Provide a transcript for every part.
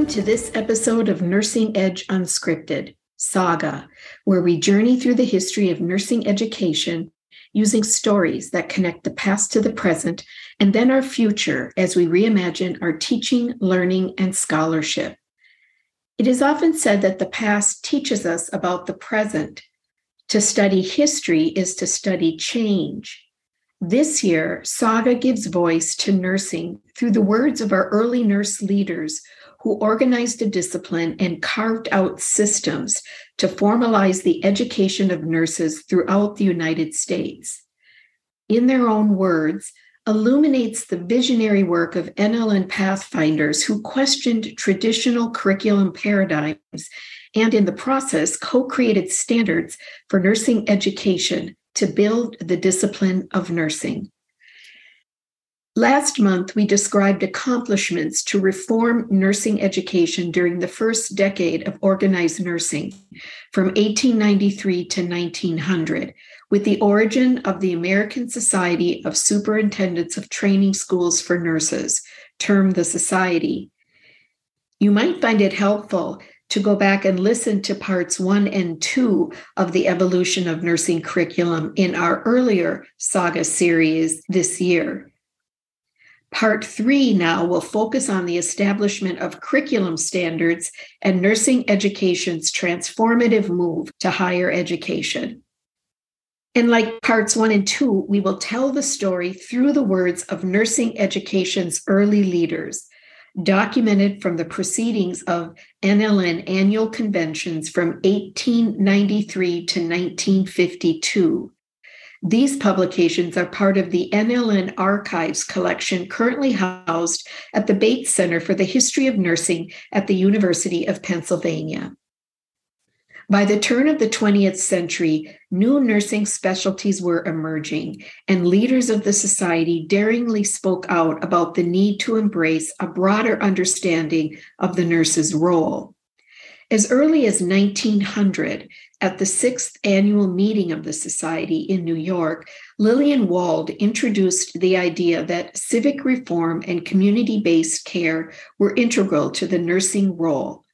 Welcome to this episode of Nursing Edge Unscripted, Saga, where we journey through the history of nursing education using stories that connect the past to the present and then our future as we reimagine our teaching, learning, and scholarship. It is often said that the past teaches us about the present. To study history is to study change. This year, Saga gives voice to nursing through the words of our early nurse leaders who organized a discipline and carved out systems to formalize the education of nurses throughout the United States. In their own words, illuminates the visionary work of NLNE pathfinders who questioned traditional curriculum paradigms and in the process co-created standards for nursing education to build the discipline of nursing. Last month, we described accomplishments to reform nursing education during the first decade of organized nursing from 1893 to 1900, with the origin of the American Society of Superintendents of Training Schools for Nurses, termed the Society. You might find it helpful to go back and listen to parts 1 and 2 of the evolution of nursing curriculum in our earlier Saga series this year. Part 3 now will focus on the establishment of curriculum standards and nursing education's transformative move to higher education. And like parts 1 and 2, we will tell the story through the words of nursing education's early leaders, documented from the proceedings of NLNE annual conventions from 1893 to 1952. These publications are part of the NLNE Archives collection currently housed at the Bates Center for the History of Nursing at the University of Pennsylvania. By the turn of the 20th century, new nursing specialties were emerging, and leaders of the society daringly spoke out about the need to embrace a broader understanding of the nurse's role. As early as 1900, at the 6th annual meeting of the Society in New York, Lillian Wald introduced the idea that civic reform and community-based care were integral to the nursing role.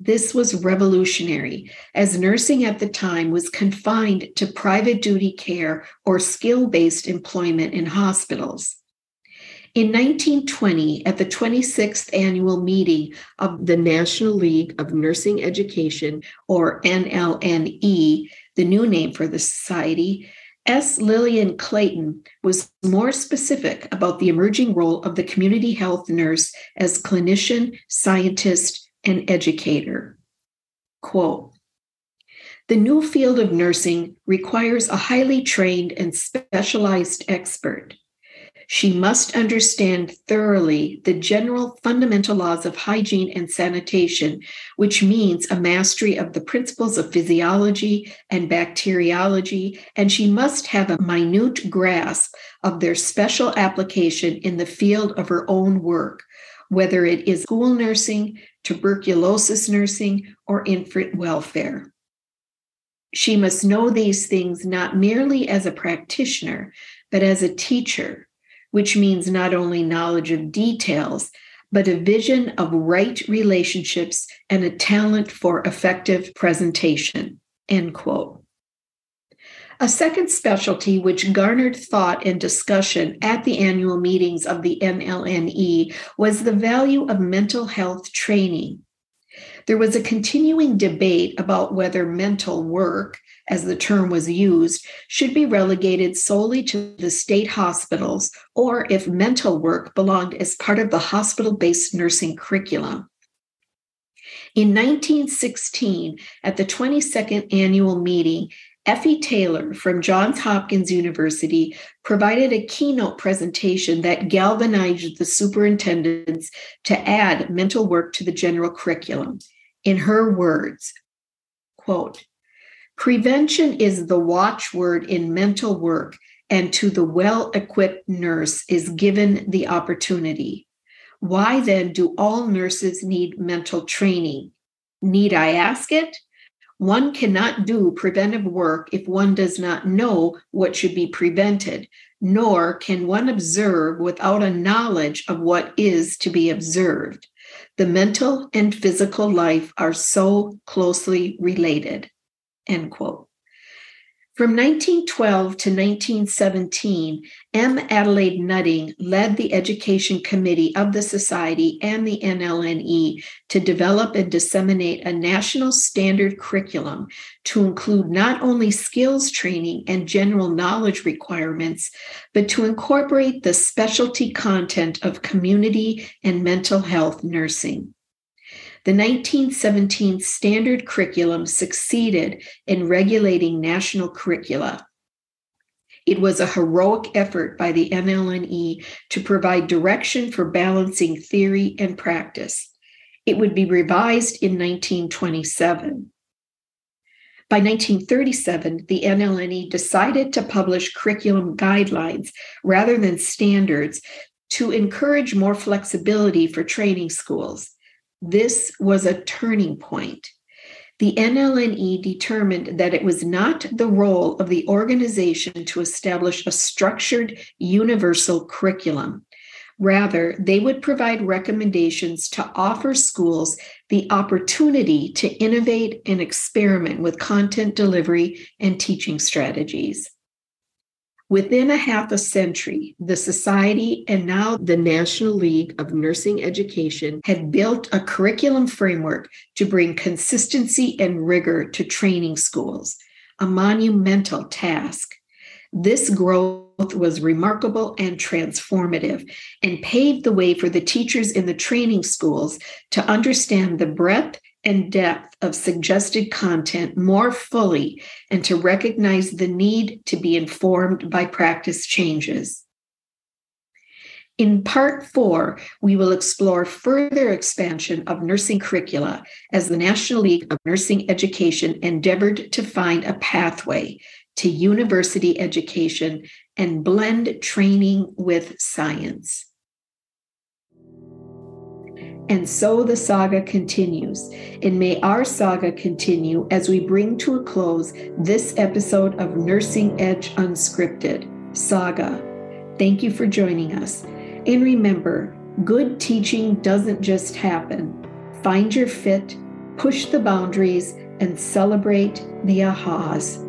This was revolutionary, as nursing at the time was confined to private duty care or skill-based employment in hospitals. In 1920, at the 26th annual meeting of the National League of Nursing Education, or NLNE, the new name for the society, S. Lillian Clayton was more specific about the emerging role of the community health nurse as clinician, scientist, and educator. Quote, "The new field of nursing requires a highly trained and specialized expert. She must understand thoroughly the general fundamental laws of hygiene and sanitation, which means a mastery of the principles of physiology and bacteriology, and she must have a minute grasp of their special application in the field of her own work, whether it is school nursing, tuberculosis nursing, or infant welfare. She must know these things not merely as a practitioner, but as a teacher, which means not only knowledge of details, but a vision of right relationships and a talent for effective presentation," end quote. A second specialty which garnered thought and discussion at the annual meetings of the NLNE was the value of mental health training. There was a continuing debate about whether mental work, as the term was used, should be relegated solely to the state hospitals, or if mental work belonged as part of the hospital-based nursing curriculum. In 1916, at the 22nd annual meeting, Effie Taylor from Johns Hopkins University provided a keynote presentation that galvanized the superintendents to add mental work to the general curriculum. In her words, quote, "Prevention is the watchword in mental work, and to the well-equipped nurse is given the opportunity. Why then do all nurses need mental training? Need I ask it? One cannot do preventive work if one does not know what should be prevented, nor can one observe without a knowledge of what is to be observed. The mental and physical life are so closely related, end quote. From 1912 to 1917, M. Adelaide Nutting led the Education Committee of the Society and the NLNE to develop and disseminate a national standard curriculum to include not only skills training and general knowledge requirements, but to incorporate the specialty content of community and mental health nursing. The 1917 standard curriculum succeeded in regulating national curricula. It was a heroic effort by the NLNE to provide direction for balancing theory and practice. It would be revised in 1927. By 1937, the NLNE decided to publish curriculum guidelines rather than standards to encourage more flexibility for training schools. This was a turning point. The NLNE determined that it was not the role of the organization to establish a structured universal curriculum. Rather, they would provide recommendations to offer schools the opportunity to innovate and experiment with content delivery and teaching strategies. Within a half a century, the Society and now the National League of Nursing Education had built a curriculum framework to bring consistency and rigor to training schools, a monumental task. This growth was remarkable and transformative and paved the way for the teachers in the training schools to understand the breadth and depth of suggested content more fully and to recognize the need to be informed by practice changes. In part 4, we will explore further expansion of nursing curricula as the National League of Nursing Education endeavored to find a pathway to university education and blend training with science. And so the saga continues, and may our saga continue as we bring to a close this episode of Nursing Edge Unscripted, Saga. Thank you for joining us. And remember, good teaching doesn't just happen. Find your fit, push the boundaries, and celebrate the ahas.